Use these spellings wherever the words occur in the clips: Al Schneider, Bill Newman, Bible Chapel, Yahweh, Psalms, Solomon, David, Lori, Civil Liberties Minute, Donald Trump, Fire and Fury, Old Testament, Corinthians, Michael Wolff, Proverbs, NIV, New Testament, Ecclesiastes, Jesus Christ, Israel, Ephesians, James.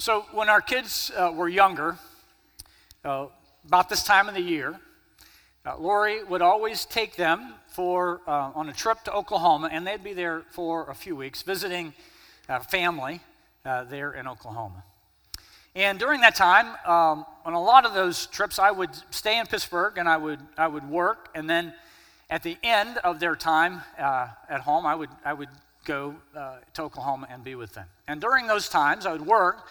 So when our kids were younger, about this time of the year, Lori would always take them for on a trip to Oklahoma, and they'd be there for a few weeks visiting family there in Oklahoma. And during that time, on a lot of those trips, I would stay in Pittsburgh, and I would work, and then at the end of their time at home, I would go to Oklahoma and be with them. And during those times, I would work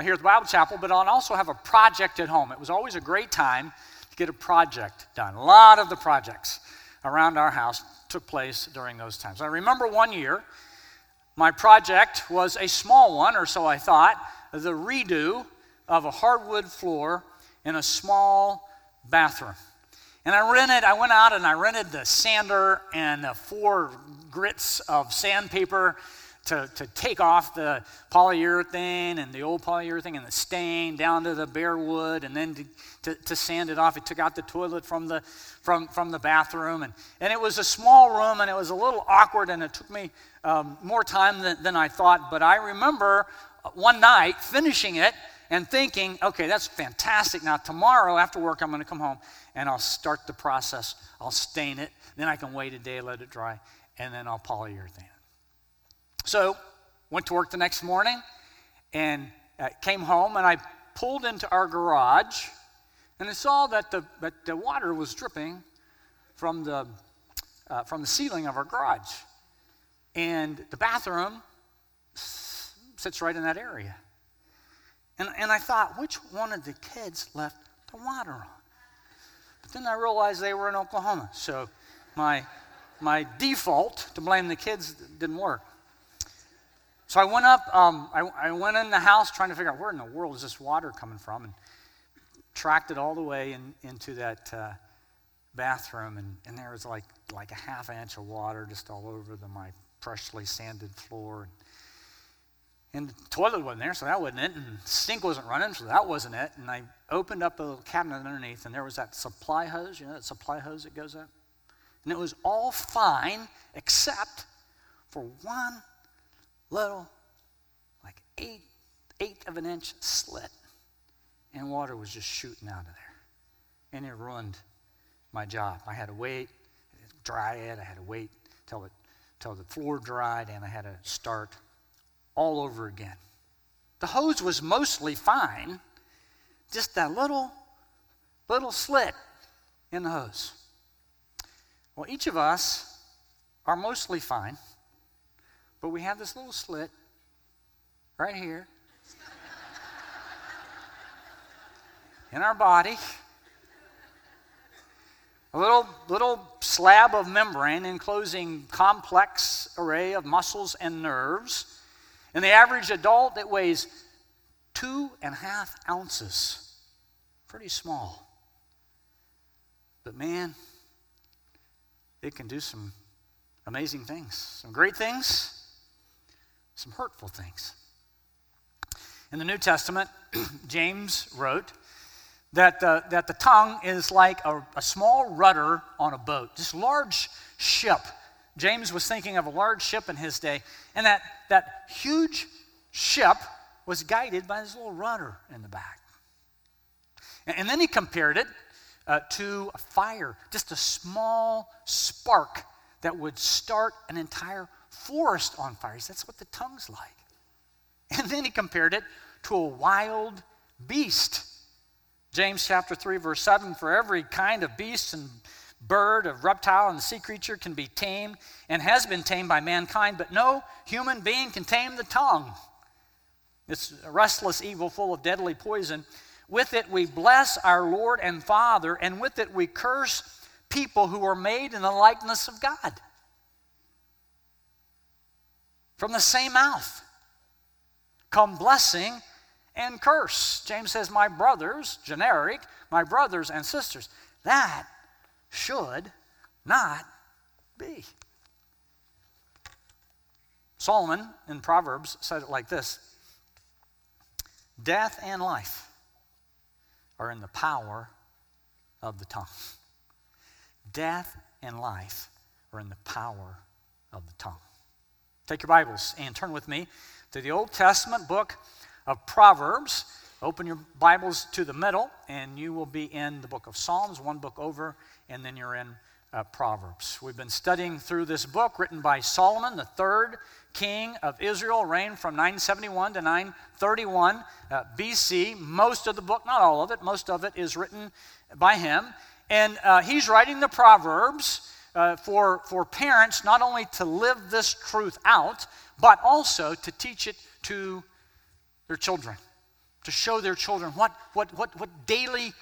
here at the Bible Chapel, but I'd also have a project at home. It was always a great time to get a project done. A lot of the projects around our house took place during those times. I remember one year, my project was a small one, or so I thought, the redo of a hardwood floor in a small bathroom. And I went out and rented the sander and the 4 grits of sandpaper to take off the polyurethane and the old polyurethane and the stain down to the bare wood, and then to sand it off. It took out the toilet from the bathroom. And it was a small room, and it was a little awkward, and it took me more time than I thought. But I remember one night finishing it and thinking, okay, that's fantastic. Now tomorrow after work, I'm going to come home and I'll start the process. I'll stain it. Then I can wait a day, let it dry, and then I'll polyurethane it. So went to work the next morning and came home, and I pulled into our garage, and I saw that the water was dripping from the ceiling of our garage, and the bathroom sits right in that area. And I thought, which one of the kids left the water on? But then I realized they were in Oklahoma, so my default to blame the kids didn't work. So I went up, I went in the house trying to figure out where in the world is this water coming from, and tracked it all the way into that bathroom, and there was like a half inch of water just all over my freshly sanded floor. And the toilet wasn't there, so that wasn't it, and the sink wasn't running, so that wasn't it. And I opened up a little cabinet underneath, and there was that supply hose, that goes up? And it was all fine except for one little, like eighth of an inch slit, and water was just shooting out of there, and it ruined my job. I had to wait, dry it. I had to wait till the floor dried, and I had to start all over again. The hose was mostly fine, just that little slit in the hose. Well, each of us are mostly fine, but we have this little slit right here in our body, a little slab of membrane enclosing complex array of muscles and nerves. In the average adult, it weighs 2.5 ounces. Pretty small. But man, it can do some amazing things, some great things, some hurtful things. In the New Testament, James wrote that the tongue is like a small rudder on a boat, this large ship. James was thinking of a large ship in his day, and that huge ship was guided by this little rudder in the back. And then he compared it to a fire, just a small spark that would start an entire forest on fire. That's what the tongue's like. And then he compared it to a wild beast. James chapter 3, verse 7, for every kind of beast and bird, of reptile, and sea creature can be tamed and has been tamed by mankind, but no human being can tame the tongue. It's a restless evil full of deadly poison. With it we bless our Lord and Father, and with it we curse people who are made in the likeness of God. From the same mouth come blessing and curse. James says, my brothers, generic, my brothers and sisters. That should not be. Solomon in Proverbs said it like this: death and life are in the power of the tongue. Death and life are in the power of the tongue. Take your Bibles and turn with me to the Old Testament book of Proverbs. Open your Bibles to the middle, and you will be in the book of Psalms, one book over, and then you're in Proverbs. We've been studying through this book written by Solomon, the third king of Israel, reigned from 971 to 931 B.C. Most of the book, not all of it, most of it is written by him. And he's writing the Proverbs for parents not only to live this truth out, but also to teach it to their children, to show their children what daily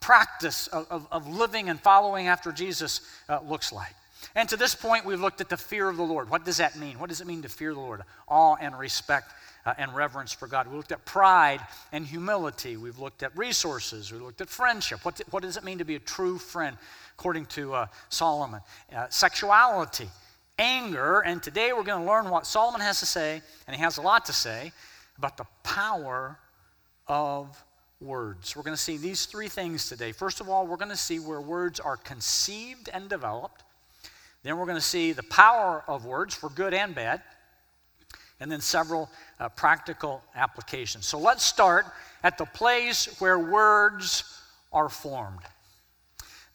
practice of living and following after Jesus looks like. And to this point, we've looked at the fear of the Lord. What does that mean? What does it mean to fear the Lord? Awe and respect and reverence for God. We looked at pride and humility. We've looked at resources. We looked at friendship. What does it mean to be a true friend, according to Solomon? Sexuality, anger, and today we're going to learn what Solomon has to say, and he has a lot to say, about the power of words. We're going to see these three things today. First of all, we're going to see where words are conceived and developed. Then we're going to see the power of words for good and bad, and then several practical applications. So let's start at the place where words are formed.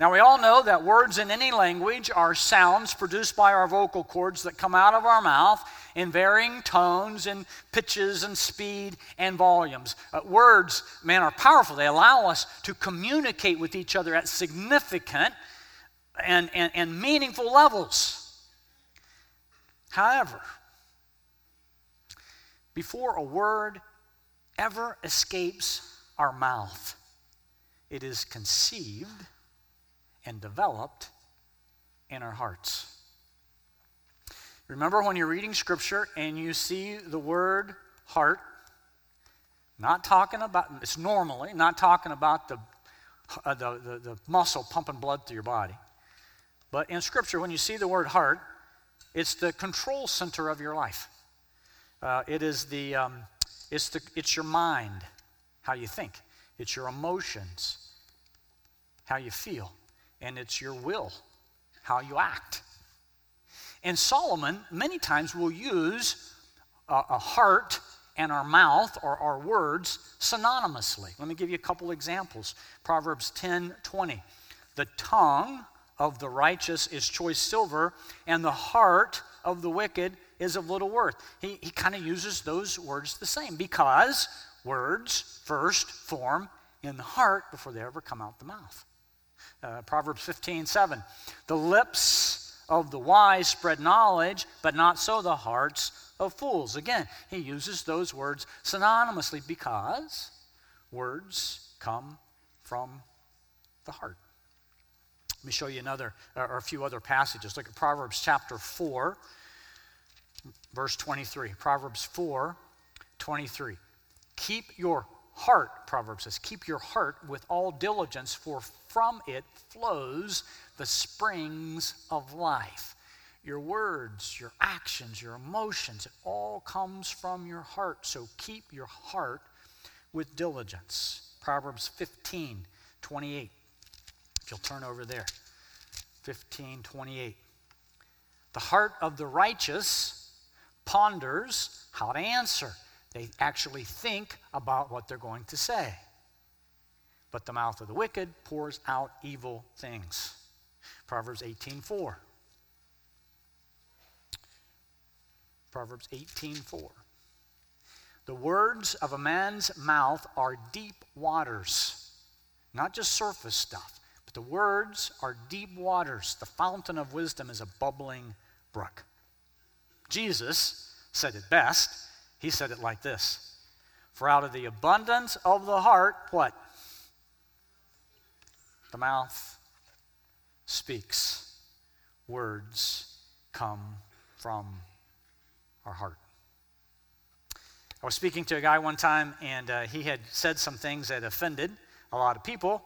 Now we all know that words in any language are sounds produced by our vocal cords that come out of our mouth in varying tones and pitches and speed and volumes. Words, man, are powerful. They allow us to communicate with each other at significant and meaningful levels. However, before a word ever escapes our mouth, it is conceived and developed in our hearts. Remember when you're reading Scripture and you see the word heart, not talking about, it's normally not talking about the muscle pumping blood through your body. But in Scripture, when you see the word heart, it's the control center of your life. It's your mind, how you think. It's your emotions, how you feel, and it's your will, how you act. And Solomon many times will use a heart and our mouth or our words synonymously. Let me give you a couple examples. Proverbs 10:20, the tongue of the righteous is choice silver, and the heart of the wicked is of little worth. He kind of uses those words the same because words first form in the heart before they ever come out the mouth. Proverbs 15:7, the lips of the wise spread knowledge, but not so the hearts of fools. Again, he uses those words synonymously because words come from the heart. Let me show you another, or a few other passages. Look at Proverbs chapter 4, verse 23. Proverbs 4, 23. Keep your heart, Proverbs says, keep your heart with all diligence, for from it flows the springs of life. Your words, your actions, your emotions, it all comes from your heart. So keep your heart with diligence. Proverbs 15, 28. You'll turn over there, 15:28. The heart of the righteous ponders how to answer. They actually think about what they're going to say. But the mouth of the wicked pours out evil things. Proverbs 18:4. Proverbs 18:4. The words of a man's mouth are deep waters, not just surface stuff. But the words are deep waters. The fountain of wisdom is a bubbling brook. Jesus said it best. He said it like this. For out of the abundance of the heart, what? The mouth speaks. Words come from our heart. I was speaking to a guy one time, and he had said some things that offended a lot of people.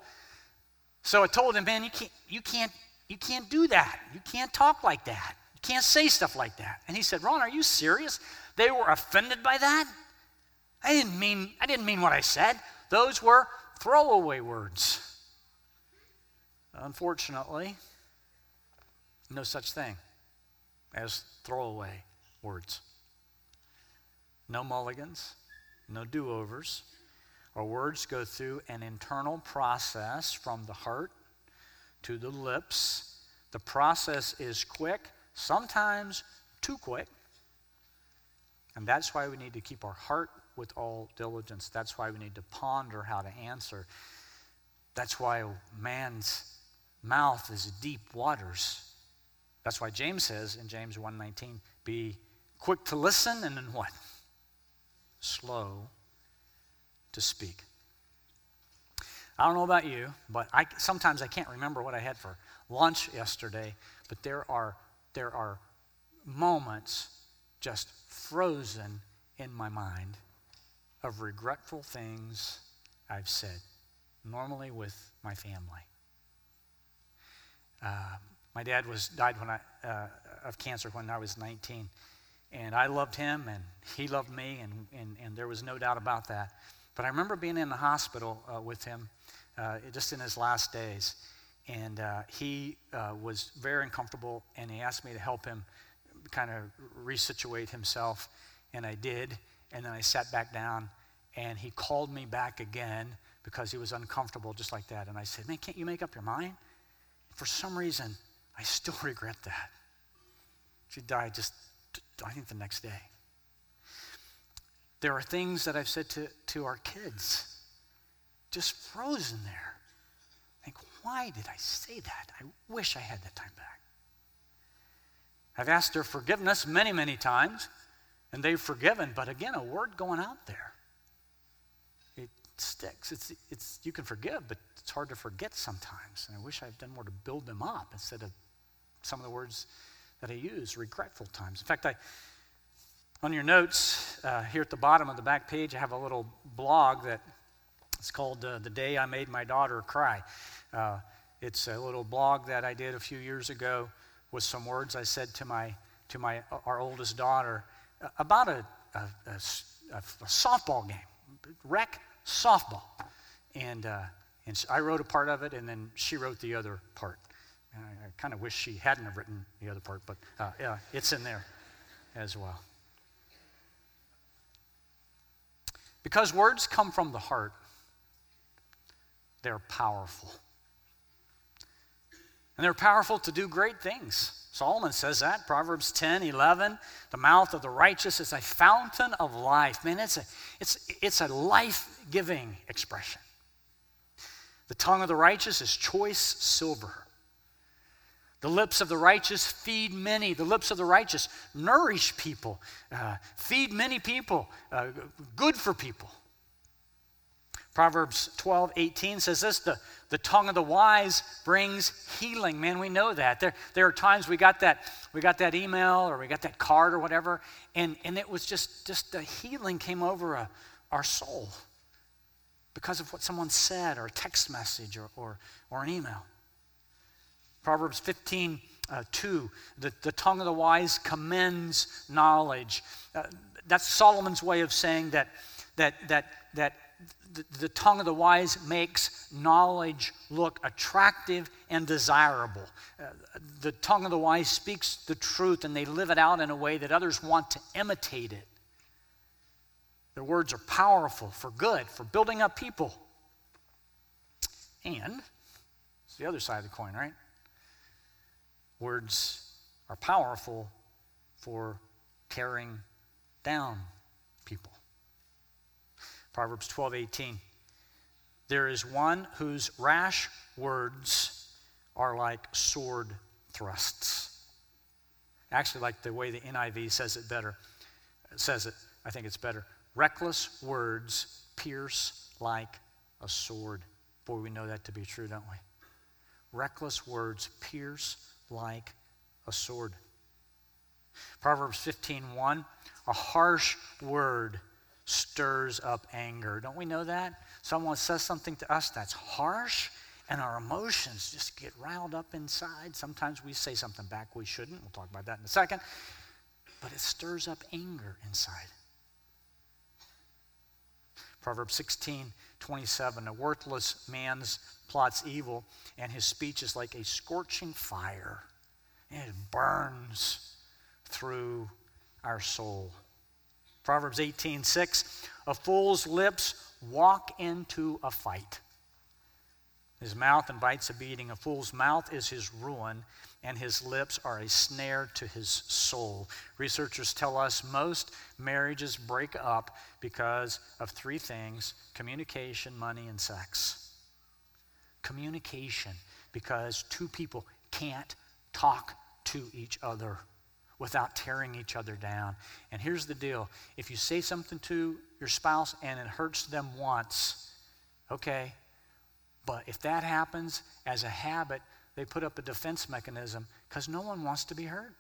So I told him, man, you can't do that. You can't talk like that. You can't say stuff like that. And he said, Ron, are you serious? They were offended by that? I didn't mean what I said. Those were throwaway words. Unfortunately, no such thing as throwaway words. No mulligans, no do-overs. Our words go through an internal process from the heart to the lips. The process is quick, sometimes too quick. And that's why we need to keep our heart with all diligence. That's why we need to ponder how to answer. That's why a man's mouth is deep waters. That's why James says in James 1:19, be quick to listen and then what? Slow to speak. I don't know about you, but sometimes I can't remember what I had for lunch yesterday, but there are moments just frozen in my mind of regretful things I've said, normally with my family. My dad died of cancer when I was 19, and I loved him, and he loved me, and there was no doubt about that. But I remember being in the hospital with him just in his last days, and he was very uncomfortable, and he asked me to help him kind of resituate himself, and I did, and then I sat back down, and he called me back again because he was uncomfortable just like that, and I said, man, can't you make up your mind? For some reason, I still regret that. She died just, I think, the next day. There are things that I've said to our kids, just frozen there. I think, why did I say that? I wish I had that time back. I've asked their forgiveness many, many times, and they've forgiven, but again, a word going out there. It sticks. It's you can forgive, but it's hard to forget sometimes, and I wish I'd done more to build them up instead of some of the words that I use, regretful times. In fact, on your notes, here at the bottom of the back page, I have a little blog that it's called The Day I Made My Daughter Cry. It's a little blog that I did a few years ago with some words I said to our oldest daughter about a softball game, rec softball, and so I wrote a part of it, and then she wrote the other part. And I kind of wish she hadn't have written the other part, but yeah, it's in there as well. Because words come from the heart, they're powerful. And they're powerful to do great things. Solomon says that, Proverbs 10:11, the mouth of the righteous is a fountain of life. Man, it's a life-giving expression. The tongue of the righteous is choice silver. The lips of the righteous feed many. The lips of the righteous nourish people, feed many people, good for people. Proverbs 12:18 says this, the tongue of the wise brings healing. Man, we know that. There are times we got that email or we got that card or whatever, and it was just a healing came over our soul because of what someone said, or a text message, or an email. Proverbs 15:2, the tongue of the wise commends knowledge. That's Solomon's way of saying that the tongue of the wise makes knowledge look attractive and desirable. The tongue of the wise speaks the truth, and they live it out in a way that others want to imitate it. Their words are powerful for good, for building up people. And it's the other side of the coin, right? Words are powerful for tearing down people. Proverbs 12:18. There is one whose rash words are like sword thrusts. Actually, like the way the NIV says it better. I think it's better. Reckless words pierce like a sword. Boy, we know that to be true, don't we? Reckless words pierce like a sword. Proverbs 15:1, a harsh word stirs up anger. Don't we know that? Someone says something to us that's harsh, and our emotions just get riled up inside. Sometimes we say something back we shouldn't. We'll talk about that in a second. But it stirs up anger inside. Proverbs 16:27, a worthless man's plots evil, and his speech is like a scorching fire, and it burns through our soul. Proverbs 18:6, a fool's lips walk into a fight. His mouth invites a beating. A fool's mouth is his ruin, and his lips are a snare to his soul. Researchers tell us most marriages break up because of three things: communication, money, and sex. Communication, because two people can't talk to each other without tearing each other down. And here's the deal. If you say something to your spouse and it hurts them once, okay, but if that happens as a habit, they put up a defense mechanism because no one wants to be hurt.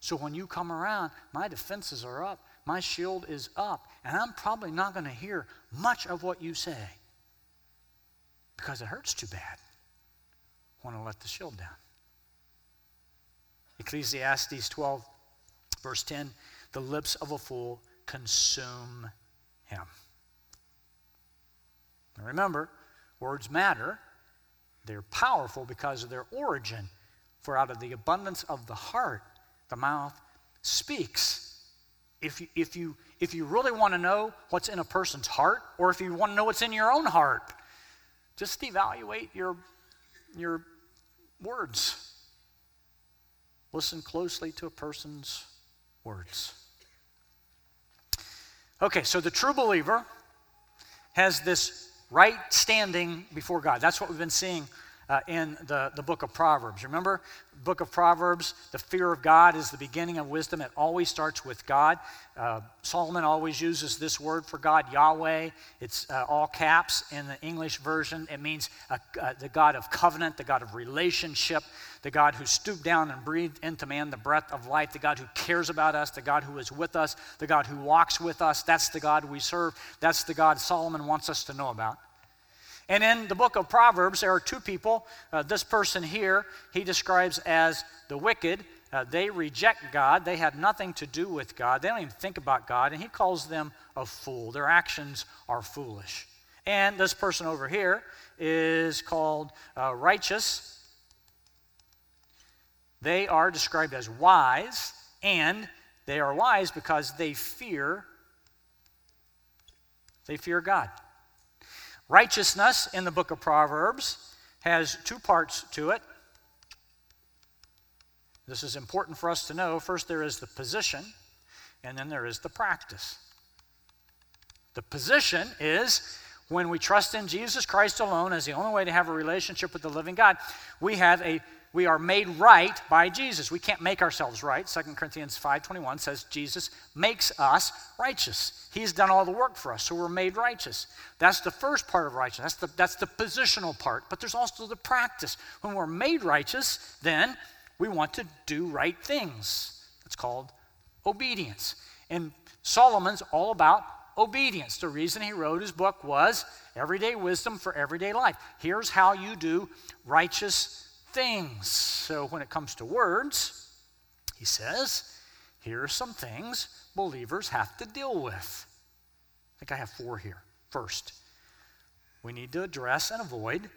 So when you come around, my defenses are up, my shield is up, and I'm probably not going to hear much of what you say because it hurts too bad. I want to let the shield down. Ecclesiastes 12, verse 10, the lips of a fool consume him. Now remember, words matter. They're powerful because of their origin. For out of the abundance of the heart, the mouth speaks. If you really want to know what's in a person's heart, or if you want to know what's in your own heart, just evaluate your words. Listen closely to a person's words. Okay, so the true believer has this right standing before God. That's what we've been seeing in the book of Proverbs. Remember, the book of Proverbs, the fear of God is the beginning of wisdom. It always starts with God. Solomon always uses this word for God, Yahweh. It's all caps in the English version. It means the God of covenant, the God of relationship, the God who stooped down and breathed into man the breath of life, the God who cares about us, the God who is with us, the God who walks with us. That's the God we serve. That's the God Solomon wants us to know about. And in the book of Proverbs, there are two people. This person here, he describes as the wicked. They reject God. They have nothing to do with God. They don't even think about God. And he calls them a fool. Their actions are foolish. And this person over here is called righteous. They are described as wise, and they are wise because they fear God. Righteousness in the book of Proverbs has two parts to it. This is important for us to know. First, there is the position, and then there is the practice. The position is when we trust in Jesus Christ alone as the only way to have a relationship with the living God, we are made right by Jesus. We can't make ourselves right. 2 Corinthians 5:21 says Jesus makes us righteous. He's done all the work for us, so we're made righteous. That's the first part of righteousness. That's the positional part, but there's also the practice. When we're made righteous, then we want to do right things. It's called obedience. And Solomon's all about obedience. The reason he wrote his book was Everyday Wisdom for Everyday Life. Here's how you do righteous things. So when it comes to words, he says, here are some things believers have to deal with. I think I have four here. First, we need to address and avoid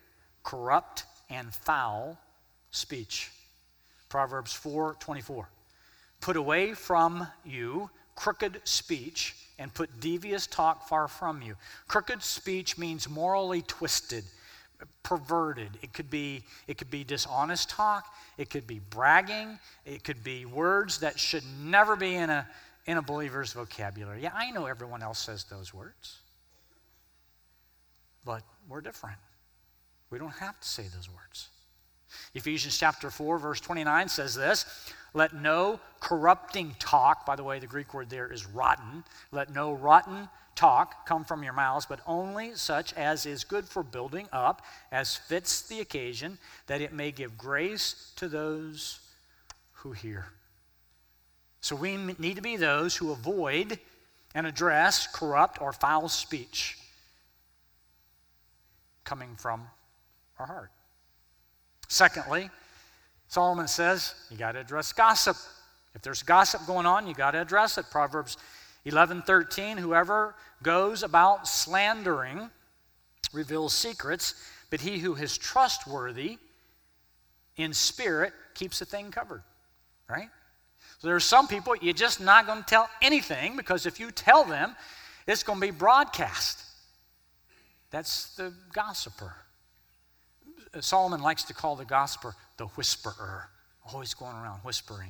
corrupt and foul speech. Proverbs 4:24. Put away from you crooked speech and put devious talk far from you. Crooked speech means morally twisted, perverted. It could be dishonest talk. It could be bragging. It could be words that should never be in a believer's vocabulary. Yeah, I know everyone else says those words, but we're different. We don't have to say those words. Ephesians chapter 4, verse 29 says this, let no corrupting talk, by the way, the Greek word there is rotten, let no rotten talk come from your mouths, but only such as is good for building up, as fits the occasion, that it may give grace to those who hear. So we need to be those who avoid and address corrupt or foul speech coming from our heart. Secondly, Solomon says you got to address gossip. If there's gossip going on, you got to address it. Proverbs 11:13, whoever goes about slandering reveals secrets, but he who is trustworthy in spirit keeps a thing covered, right? So there are some people you're just not going to tell anything, because if you tell them, it's going to be broadcast. That's the gossiper. Solomon likes to call the gossiper the whisperer. Always going around whispering.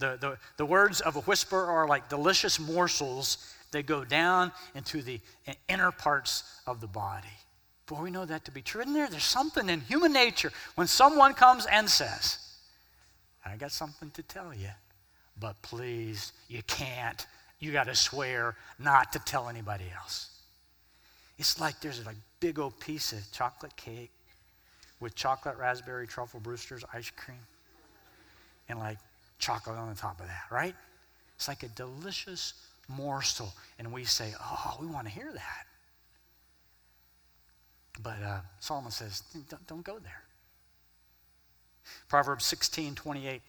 The words of a whisperer are like delicious morsels that go down into the inner parts of the body. Boy, we know that to be true. Isn't there? There's something in human nature when someone comes and says, I got something to tell you, but please, you can't. You got to swear not to tell anybody else. It's like there's a big old piece of chocolate cake with chocolate, raspberry, truffle, Brewster's ice cream, and like chocolate on the top of that, right? It's like a delicious morsel, and we say, oh, we want to hear that. But Solomon says, don't go there. Proverbs 16:28.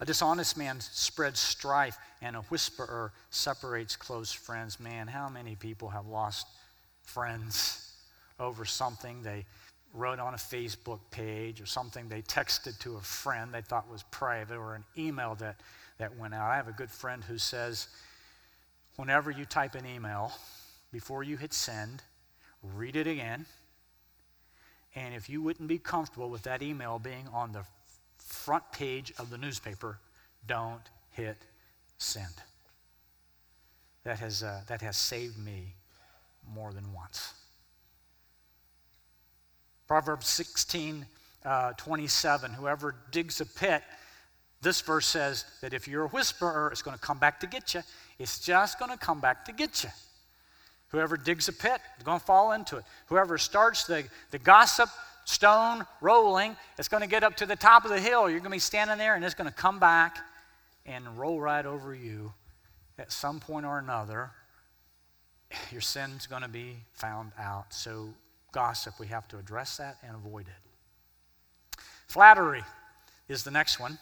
A dishonest man spreads strife, and a whisperer separates close friends. Man, how many people have lost friends over something they wrote on a Facebook page or something they texted to a friend they thought was private, or an email that went out. I have a good friend who says, whenever you type an email, before you hit send, read it again. And if you wouldn't be comfortable with that email being on the front page of the newspaper, don't hit send. That has saved me more than once. Proverbs 16:27, whoever digs a pit, this verse says that if you're a whisperer, it's going to come back to get you. It's just going to come back to get you. Whoever digs a pit is going to fall into it. Whoever starts the gossip stone rolling, it's going to get up to the top of the hill. You're going to be standing there, and it's going to come back and roll right over you. At some point or another, your sin's going to be found out. So gossip, we have to address that and avoid it. Flattery is the next one.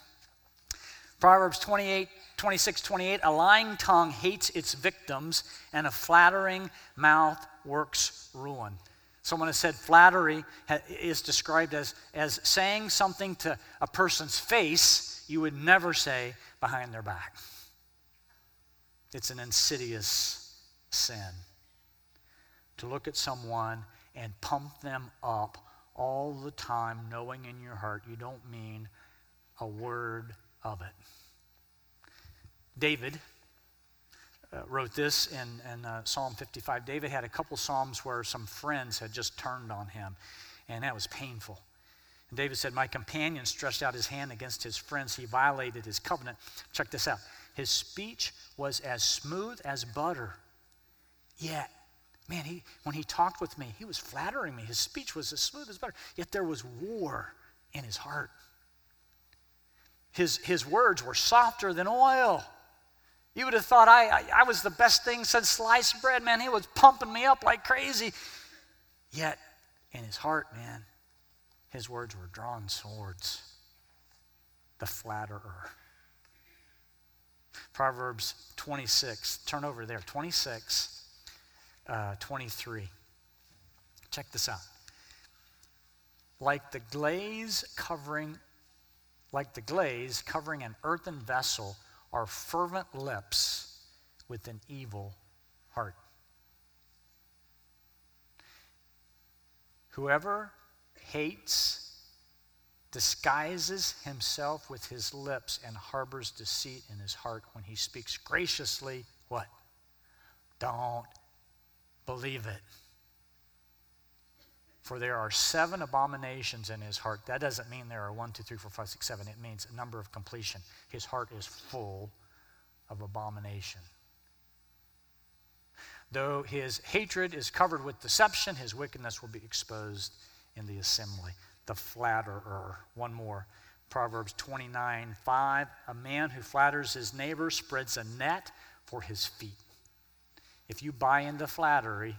Proverbs 26:28, a lying tongue hates its victims, and a flattering mouth works ruin. Someone has said flattery is described as saying something to a person's face you would never say behind their back. It's an insidious sin to look at someone and pump them up all the time, knowing in your heart you don't mean a word of it. David wrote this in Psalm 55. David had a couple psalms where some friends had just turned on him, and that was painful. And David said, my companion stretched out his hand against his friends. He violated his covenant. Check this out. His speech was as smooth as butter. Yet, man, when he talked with me, he was flattering me. His speech was as smooth as butter. Yet there was war in his heart. His words were softer than oil. You would have thought I was the best thing since sliced bread, man. He was pumping me up like crazy. Yet, in his heart, man, his words were drawn swords. The flatterer. Proverbs 26. Turn over there. 26:23. Check this out. Like the glaze covering an earthen vessel are fervent lips with an evil heart. Whoever hates disguises himself with his lips and harbors deceit in his heart. When he speaks graciously, what? Don't believe it. For there are 7 abominations in his heart. That doesn't mean there are 1, 2, 3, 4, 5, 6, 7. It means a number of completion. His heart is full of abomination. Though his hatred is covered with deception, his wickedness will be exposed in the assembly. The flatterer. One more. Proverbs 29:5. A man who flatters his neighbor spreads a net for his feet. If you buy into flattery,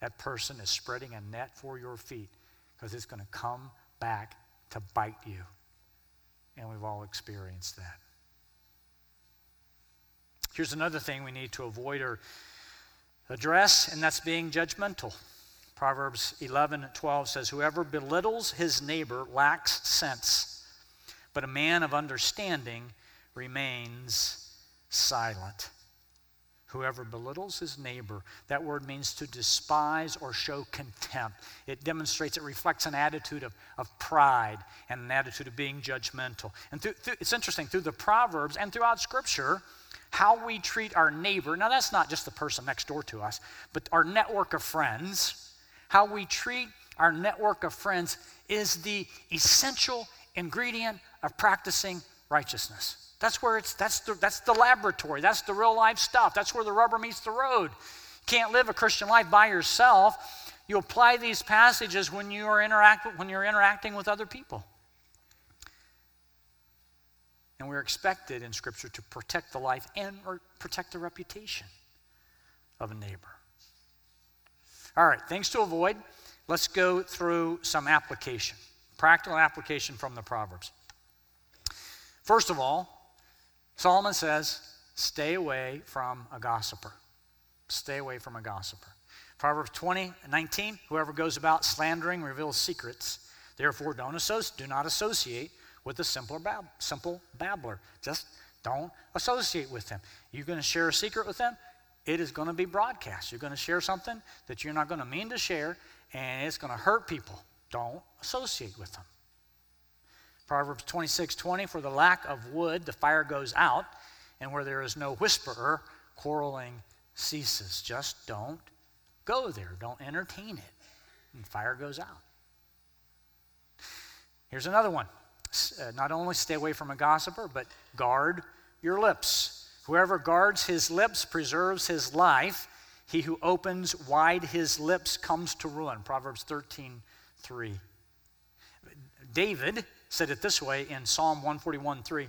that person is spreading a net for your feet, because it's going to come back to bite you. And we've all experienced that. Here's another thing we need to avoid or address, and that's being judgmental. Proverbs 11:12 says, whoever belittles his neighbor lacks sense, but a man of understanding remains silent. Whoever belittles his neighbor, that word means to despise or show contempt. It demonstrates, it reflects an attitude of pride and an attitude of being judgmental. And it's interesting, through the Proverbs and throughout Scripture, how we treat our neighbor, now that's not just the person next door to us, but our network of friends, how we treat our network of friends is the essential ingredient of practicing righteousness. That's where that's the laboratory. That's the real life stuff. That's where the rubber meets the road. You can't live a Christian life by yourself. You apply these passages when you are interacting with other people. And we're expected in Scripture to protect the life and or protect the reputation of a neighbor. All right, things to avoid. Let's go through some application, practical application from the Proverbs. First of all, Solomon says, stay away from a gossiper. Stay away from a gossiper. Proverbs 20:19, whoever goes about slandering reveals secrets. Therefore, do not associate with a simple babbler. Just don't associate with them. You're going to share a secret with them, it is going to be broadcast. You're going to share something that you're not going to mean to share, and it's going to hurt people. Don't associate with them. Proverbs 26:20, for the lack of wood, the fire goes out, and where there is no whisperer, quarreling ceases. Just don't go there. Don't entertain it. And fire goes out. Here's another one. Not only stay away from a gossiper, but guard your lips. Whoever guards his lips preserves his life. He who opens wide his lips comes to ruin. Proverbs 13:3. David said it this way in Psalm 141:3,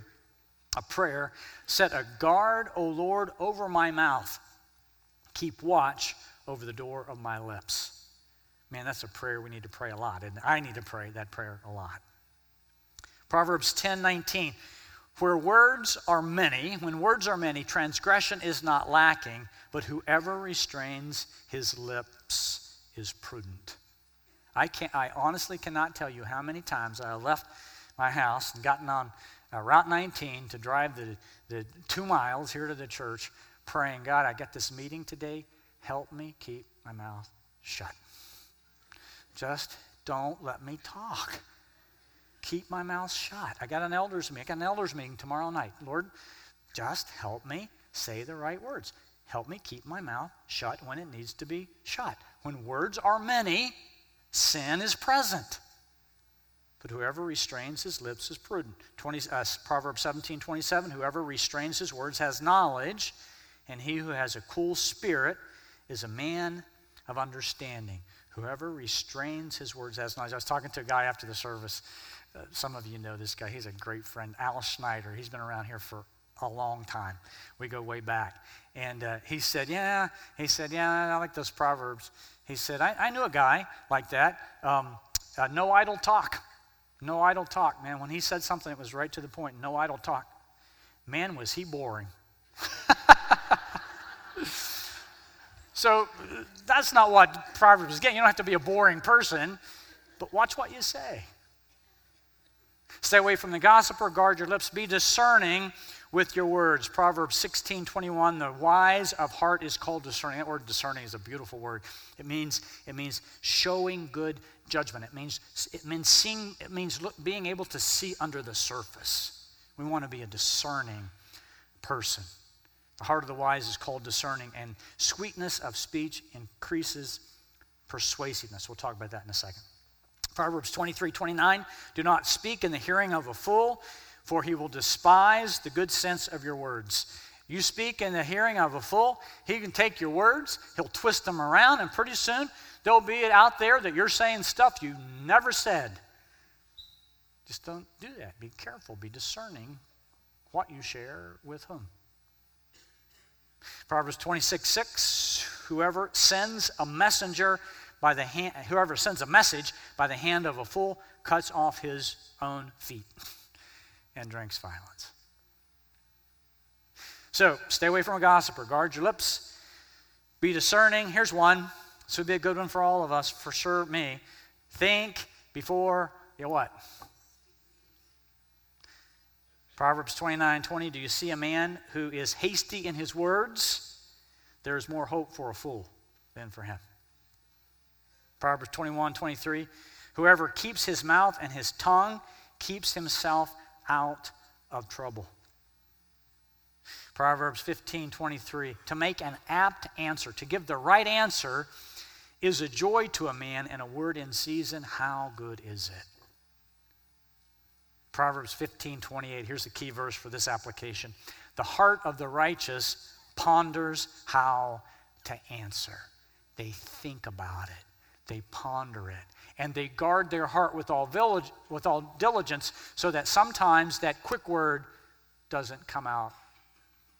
a prayer, set a guard, O Lord, over my mouth. Keep watch over the door of my lips. Man, that's a prayer we need to pray a lot, and I need to pray that prayer a lot. Proverbs 10:19, when words are many, transgression is not lacking, but whoever restrains his lips is prudent. I honestly cannot tell you how many times I left my house and gotten on Route 19 to drive the 2 miles here to the church praying, God, I got this meeting today. Help me keep my mouth shut. Just don't let me talk. Keep my mouth shut. I got an elders meeting tomorrow night. Lord, just help me say the right words. Help me keep my mouth shut when it needs to be shut. When words are many, sin is present, but whoever restrains his lips is prudent. Proverbs 17:27, whoever restrains his words has knowledge, and he who has a cool spirit is a man of understanding. Whoever restrains his words has knowledge. I was talking to a guy after the service. Some of you know this guy. He's a great friend, Al Schneider. He's been around here for a long time. We go way back. And he said, yeah, I like those Proverbs. He said, I knew a guy like that. No idle talk. No idle talk, man. When he said something, it was right to the point. No idle talk. Man, was he boring. So that's not what Proverbs is getting. You don't have to be a boring person, but watch what you say. Stay away from the gossiper. Guard your lips. Be discerning with your words. Proverbs 16:21, the wise of heart is called discerning. That word discerning is a beautiful word. It means showing good judgment. It means seeing, it means being able to see under the surface. We want to be a discerning person. The heart of the wise is called discerning, and sweetness of speech increases persuasiveness. We'll talk about that in a second. Proverbs 23:29, do not speak in the hearing of a fool, for he will despise the good sense of your words. You speak in the hearing of a fool, he can take your words, he'll twist them around, and pretty soon there'll be it out there that you're saying stuff you never said. Just don't do that. Be careful. Be discerning what you share with whom. Proverbs 26:6, whoever sends a message by the hand of a fool cuts off his own feet and drinks violence. So, stay away from a gossiper. Guard your lips. Be discerning. Here's one. This would be a good one for all of us, for sure me. Think before you what? Proverbs 29:20, do you see a man who is hasty in his words? There is more hope for a fool than for him. Proverbs 21:23, whoever keeps his mouth and his tongue keeps himself out of trouble. Proverbs 15:23, to make an apt answer, to give the right answer is a joy to a man, and a word in season, how good is it? Proverbs 15:28, here's the key verse for this application. The heart of the righteous ponders how to answer. They think about it. They ponder it. And they guard their heart with all diligence, so that sometimes that quick word doesn't come out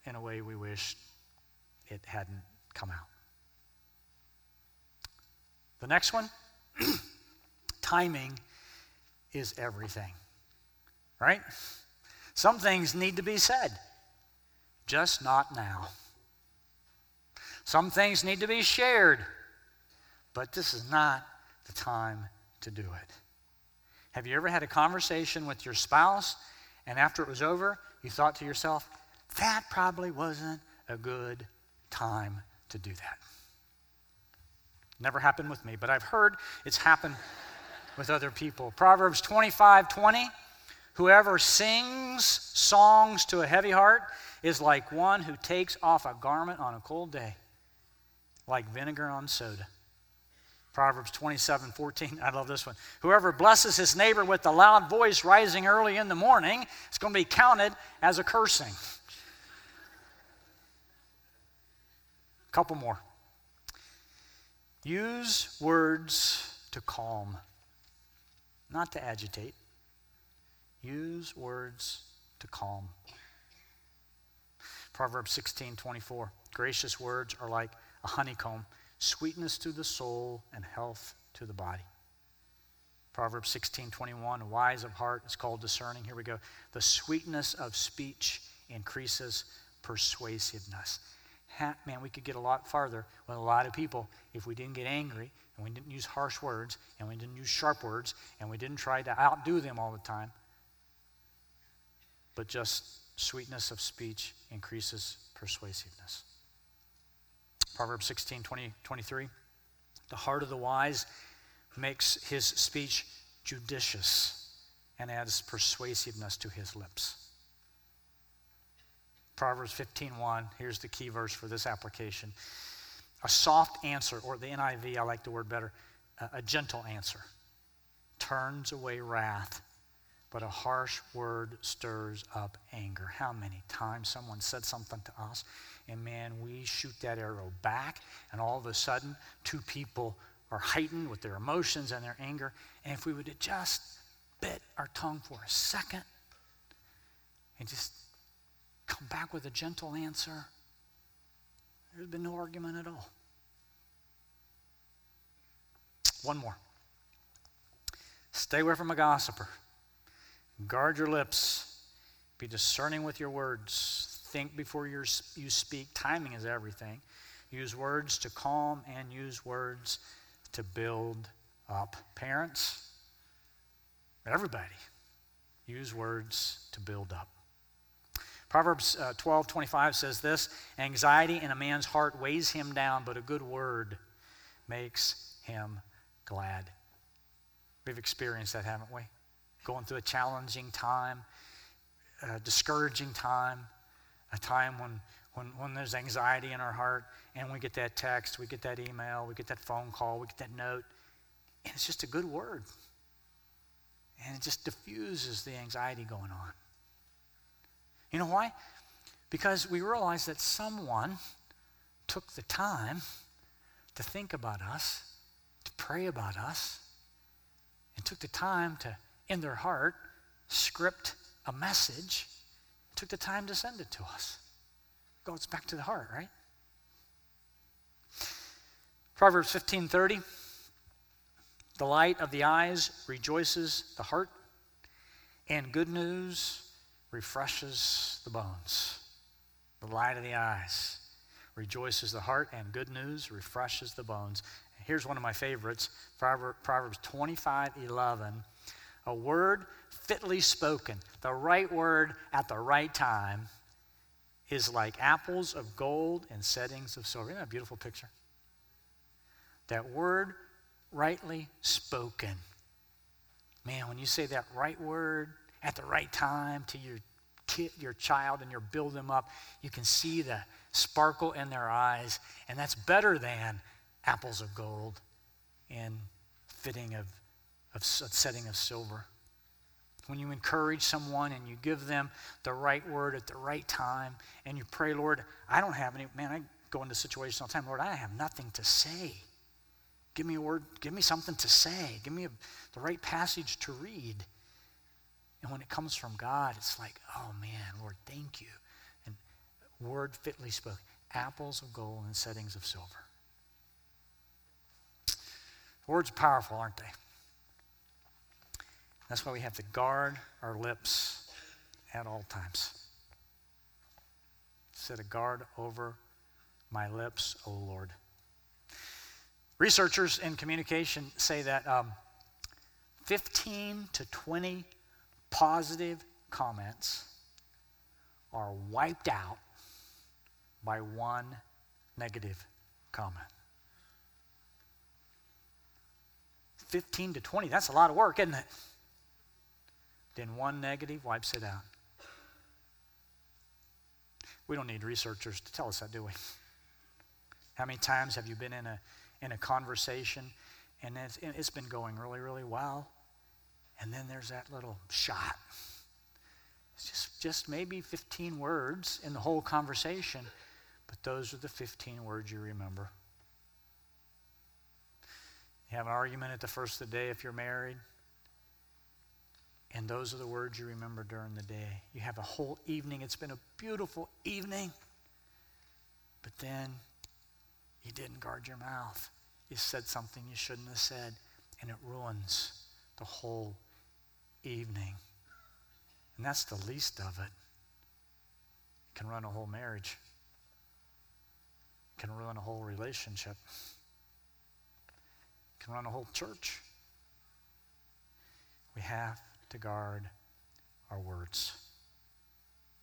in a way we wish it hadn't come out. The next one, timing is everything, right? Some things need to be said, just not now. Some things need to be shared, but this is not the time to do it. Have you ever had a conversation with your spouse, and after it was over, you thought to yourself, that probably wasn't a good time to do that? Never happened with me, but I've heard it's happened with other people. Proverbs 25:20, whoever sings songs to a heavy heart is like one who takes off a garment on a cold day, like vinegar on soda. Proverbs 27:14, I love this one. Whoever blesses his neighbor with a loud voice rising early in the morning, it's going to be counted as a cursing. A couple more. Use words to calm, not to agitate. Use words to calm. Proverbs 16:24, gracious words are like a honeycomb, sweetness to the soul and health to the body. Proverbs 16:21, wise of heart is called discerning. Here we go. The sweetness of speech increases persuasiveness. Man, we could get a lot farther with a lot of people if we didn't get angry, and we didn't use harsh words, and we didn't use sharp words, and we didn't try to outdo them all the time. But just sweetness of speech increases persuasiveness. Proverbs 16:23, the heart of the wise makes his speech judicious and adds persuasiveness to his lips. Proverbs 15:1, here's the key verse for this application. A soft answer, or the NIV, I like the word better, a gentle answer, turns away wrath, but a harsh word stirs up anger. How many times someone said something to us, and man, we shoot that arrow back, and all of a sudden, two people are heightened with their emotions and their anger, and if we would have just bit our tongue for a second, and just come back with a gentle answer, there's been no argument at all. One more. Stay away from a gossiper. Guard your lips. Be discerning with your words. Think before you speak. Timing is everything. Use words to calm and use words to build up. Parents, everybody, use words to build up. Proverbs 12:25 says this, anxiety in a man's heart weighs him down, but a good word makes him glad. We've experienced that, haven't we? Going through a challenging time, a discouraging time, a time when there's anxiety in our heart, and we get that text, we get that email, we get that phone call, we get that note, and it's just a good word. And it just diffuses the anxiety going on. You know why? Because we realize that someone took the time to think about us, to pray about us, and took the time to, in their heart, script a message, took the time to send it to us. It goes back to the heart, right? Proverbs 15:30, the light of the eyes rejoices the heart, and good news refreshes the bones. The light of the eyes rejoices the heart, and good news refreshes the bones. Here's one of my favorites, Proverbs 25:11. A word fitly spoken, the right word at the right time, is like apples of gold and settings of silver. Isn't that a beautiful picture? That word rightly spoken. Man, when you say that right word at the right time to your kid, your child, and you build them up, you can see the sparkle in their eyes, and that's better than apples of gold and fitting of setting of silver. When you encourage someone and you give them the right word at the right time and you pray, Lord, I don't have any, man, I go into situations all the time, Lord, I have nothing to say. Give me a word, give me something to say. Give me the right passage to read. And when it comes from God, it's like, oh man, Lord, thank you. And word fitly spoken, apples of gold and settings of silver. Words are powerful, aren't they? That's why we have to guard our lips at all times. Set a guard over my lips, O Lord. Researchers in communication say that 15 to 20 positive comments are wiped out by one negative comment. 15 to 20, that's a lot of work, isn't it? Then one negative wipes it out. We don't need researchers to tell us that, do we? How many times have you been in a conversation and it's been going really, really well, and then there's that little shot. It's just maybe 15 words in the whole conversation, but those are the 15 words you remember. You have an argument at the first of the day if you're married, and those are the words you remember during the day. You have a whole evening. It's been a beautiful evening. But then you didn't guard your mouth. You said something you shouldn't have said, and it ruins the whole evening. And that's the least of it. It can ruin a whole marriage. It can ruin a whole relationship. It can ruin a whole church. We have to guard our words.